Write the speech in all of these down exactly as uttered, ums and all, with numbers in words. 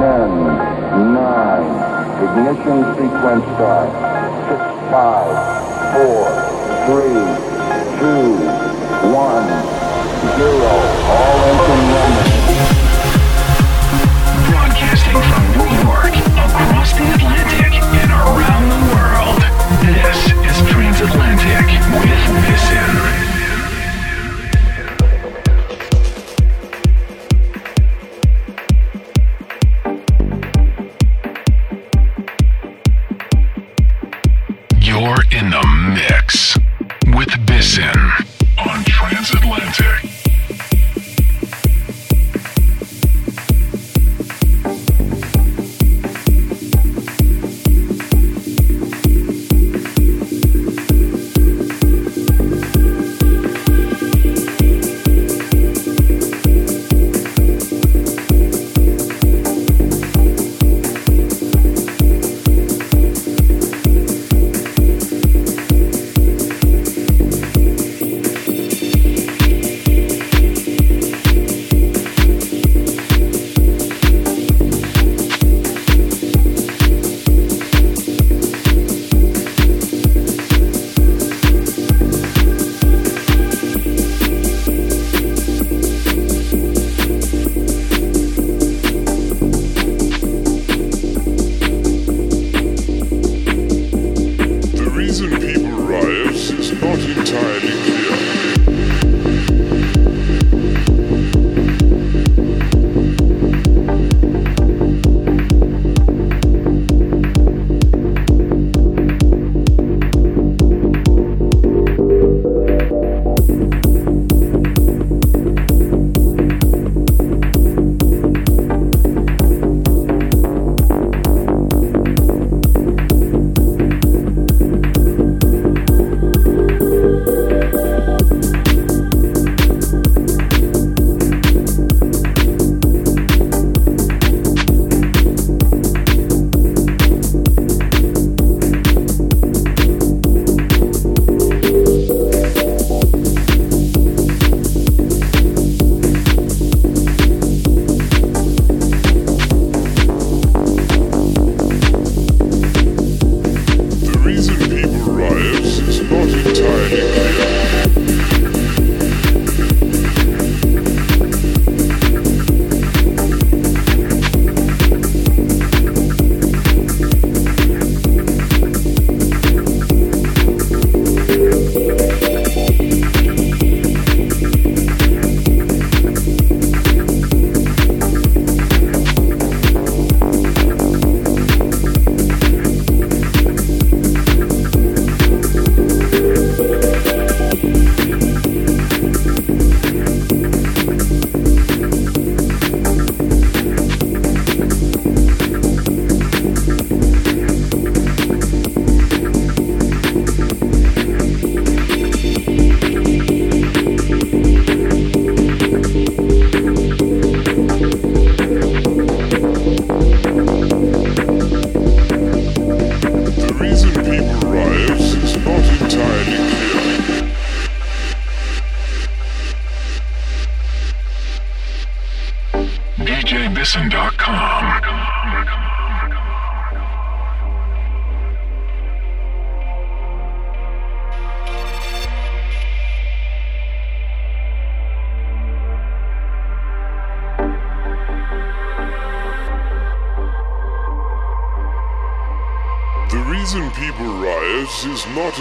ten, nine, ignition sequence start, six, five, four, three, two, one, zero, all engine running. Broadcasting from Newark, across the Atlantic, and around the world, this is Transatlantic with Vision.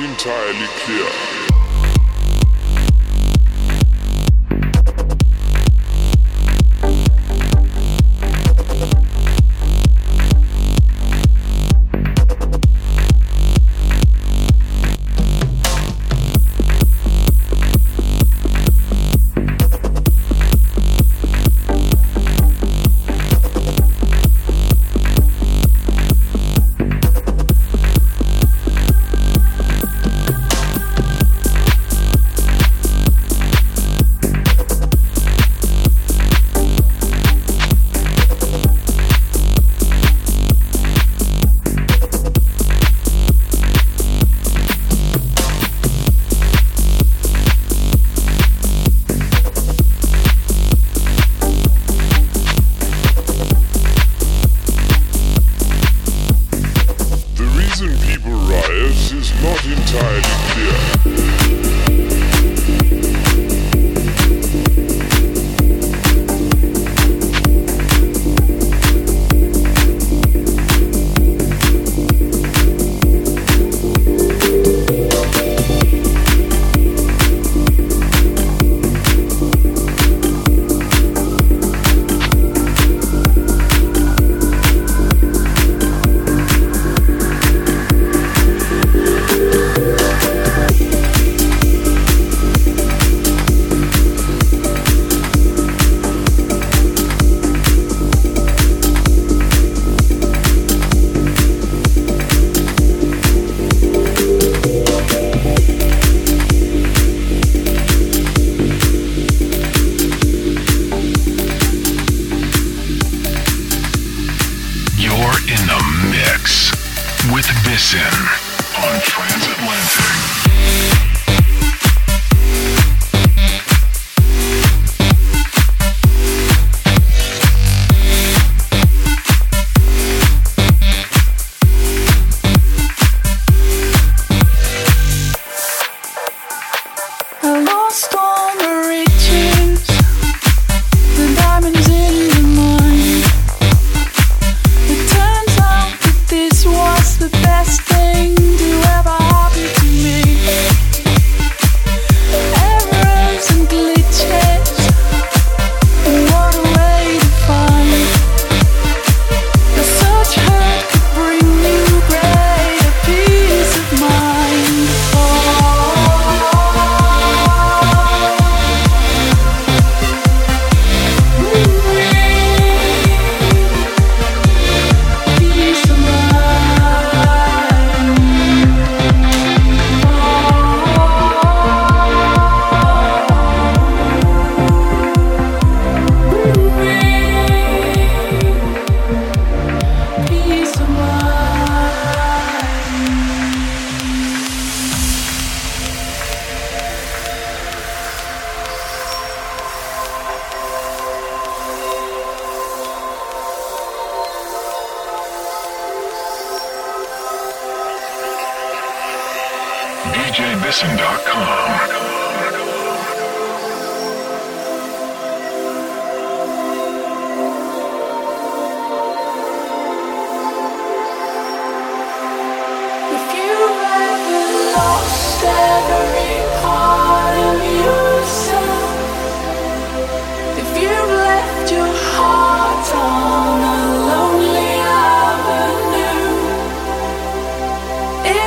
Entirely clear. It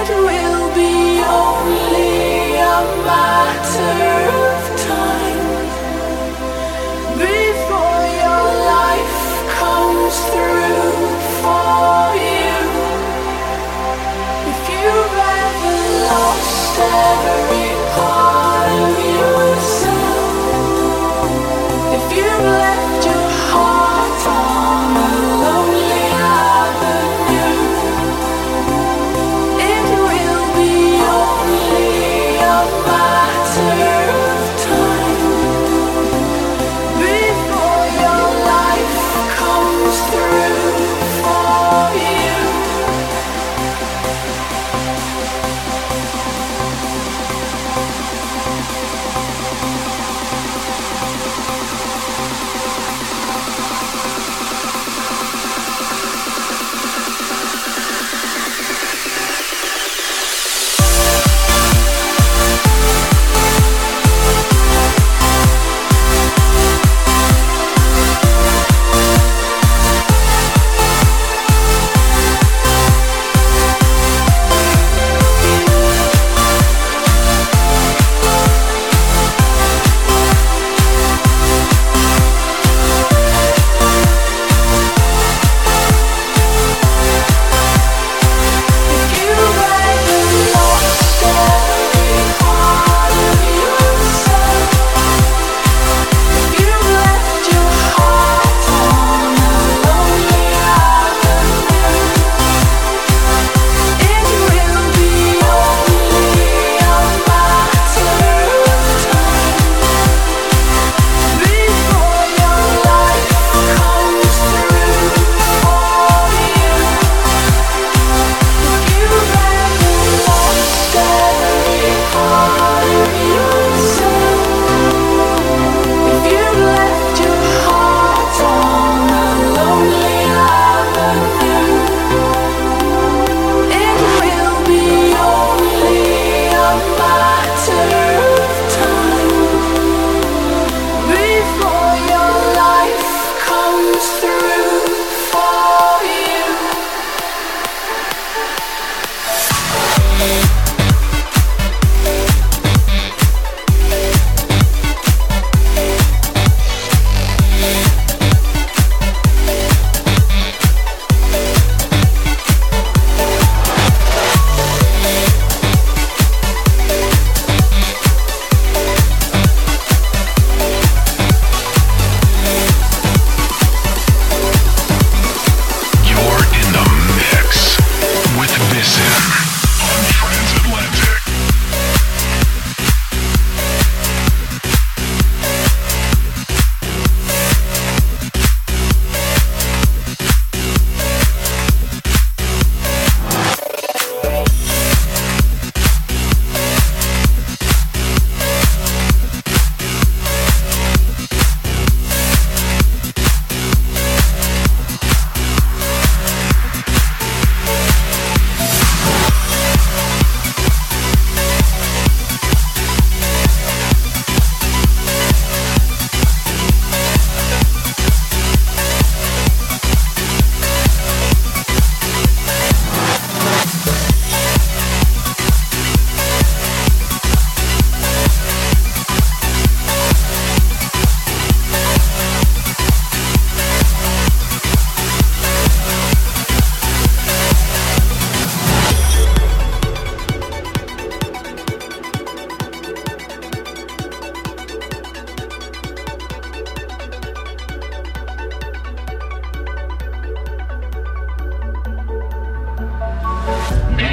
will be only a matter.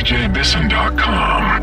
D J Bisson dot com.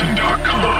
Jason dot com.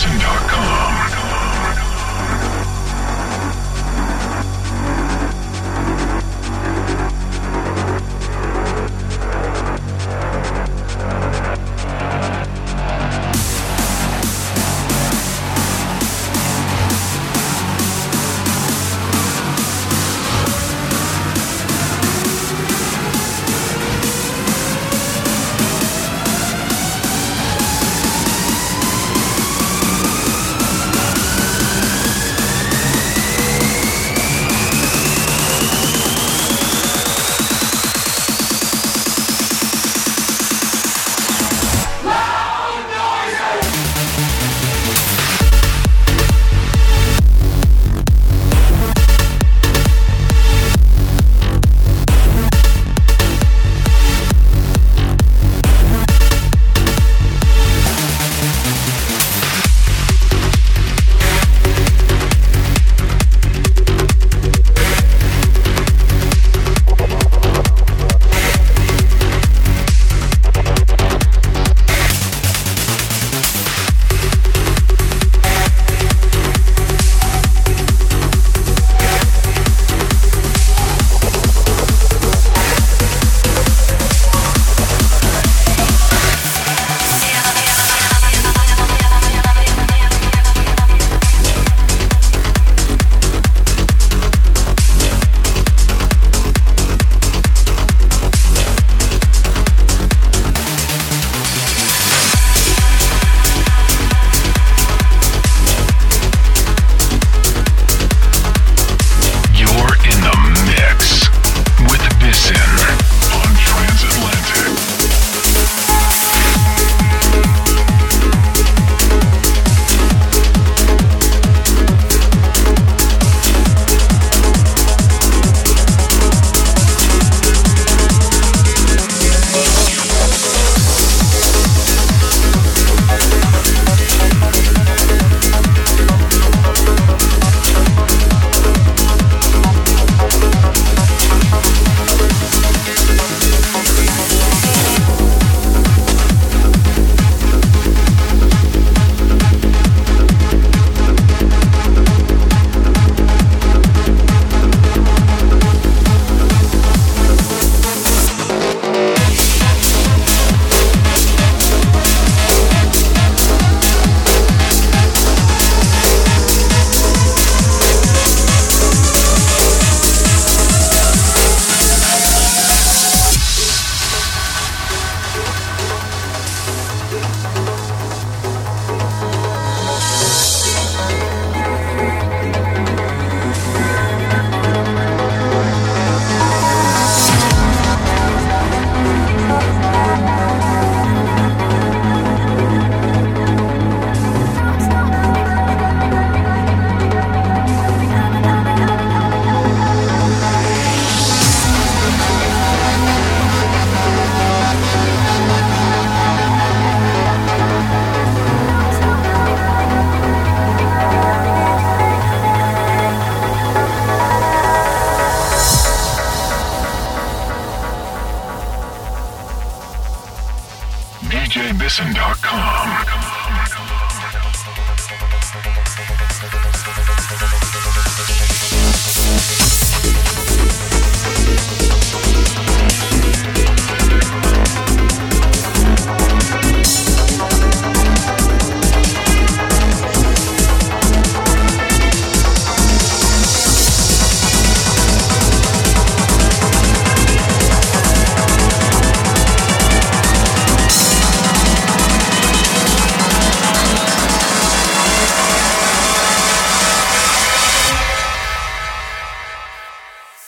Missing dot com.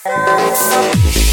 We'll be right back.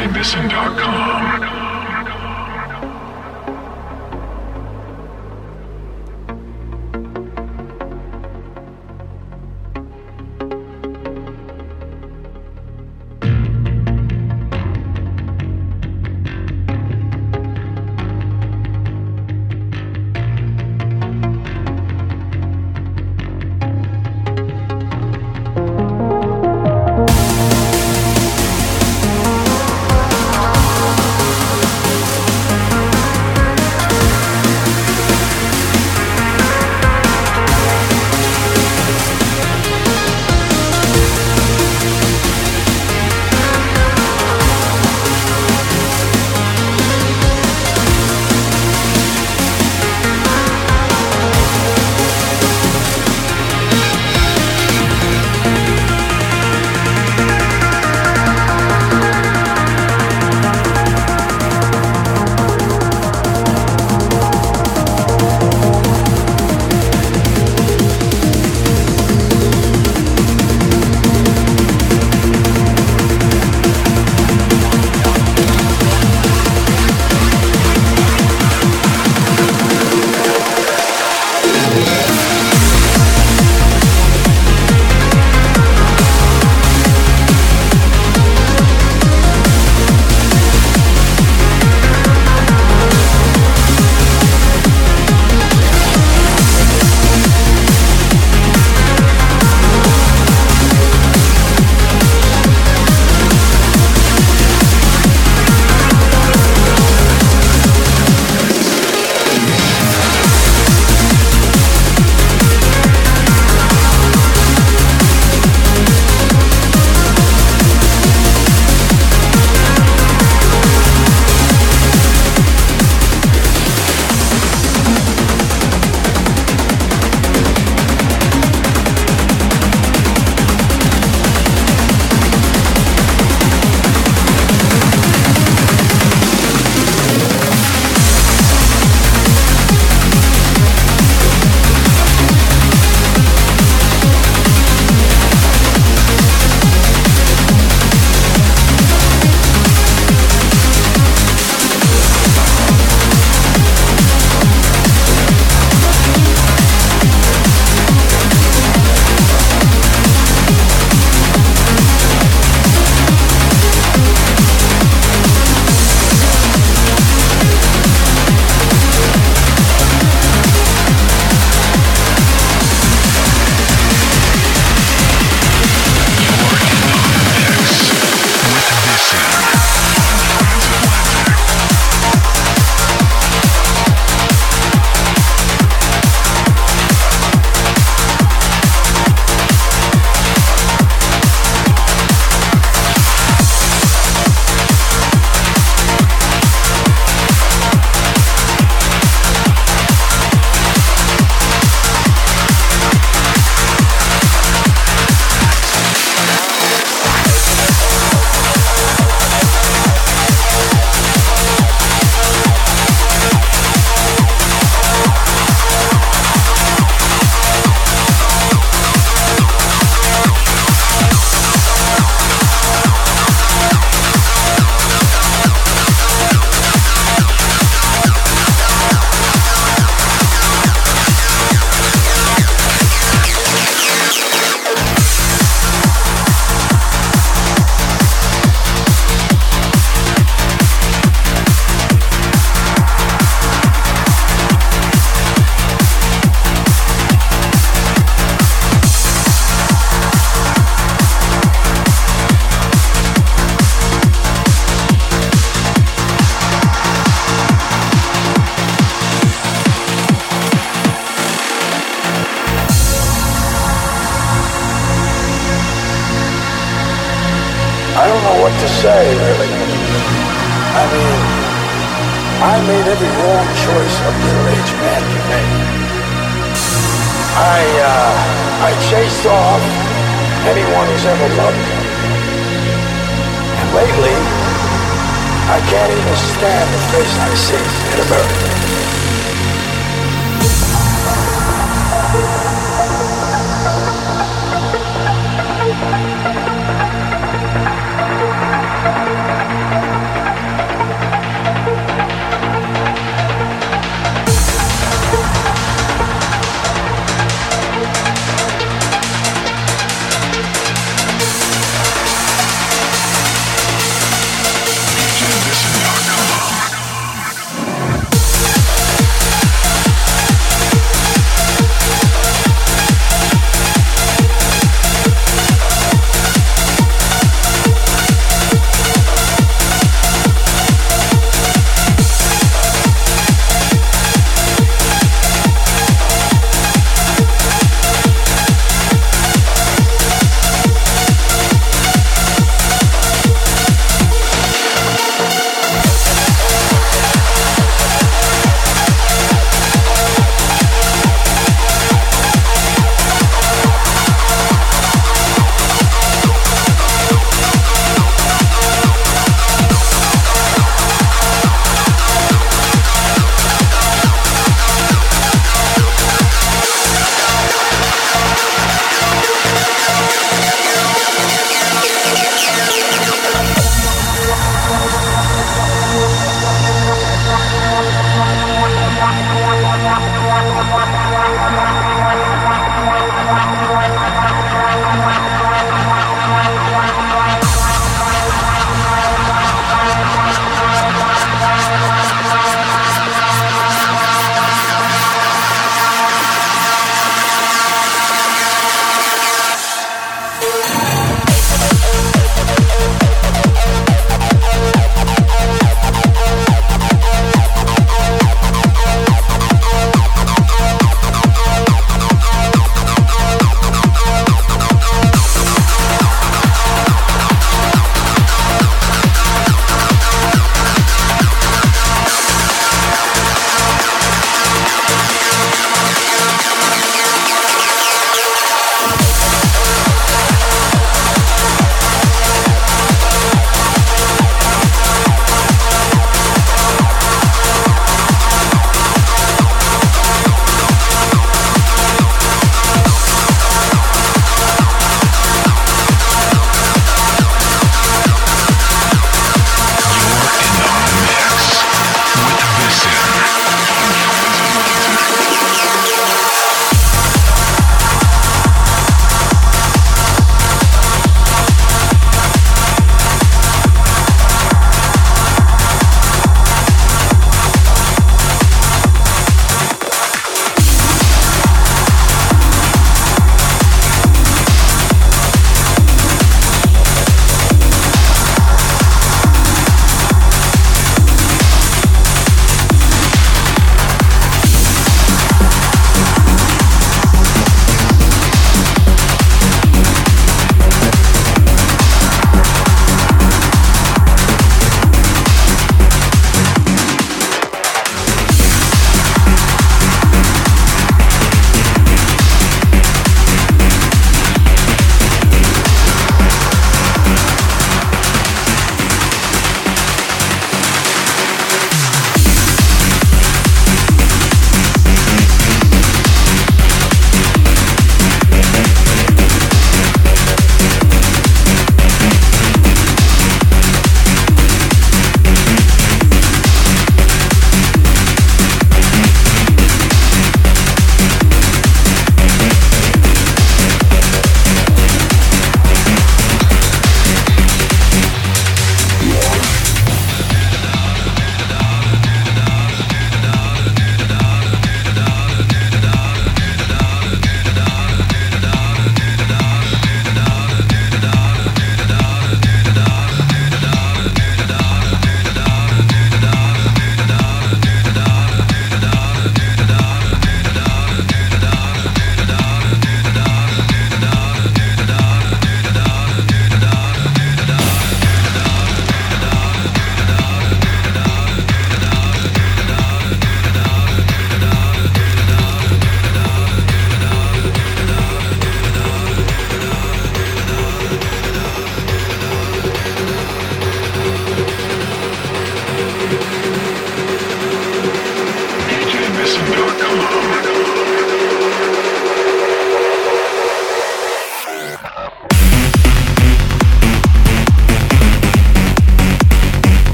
Davidson dot com.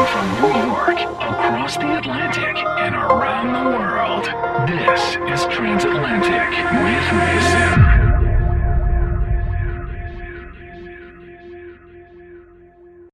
broadcasting from New York, across the Atlantic, and around the world. This is Transatlantic with Miss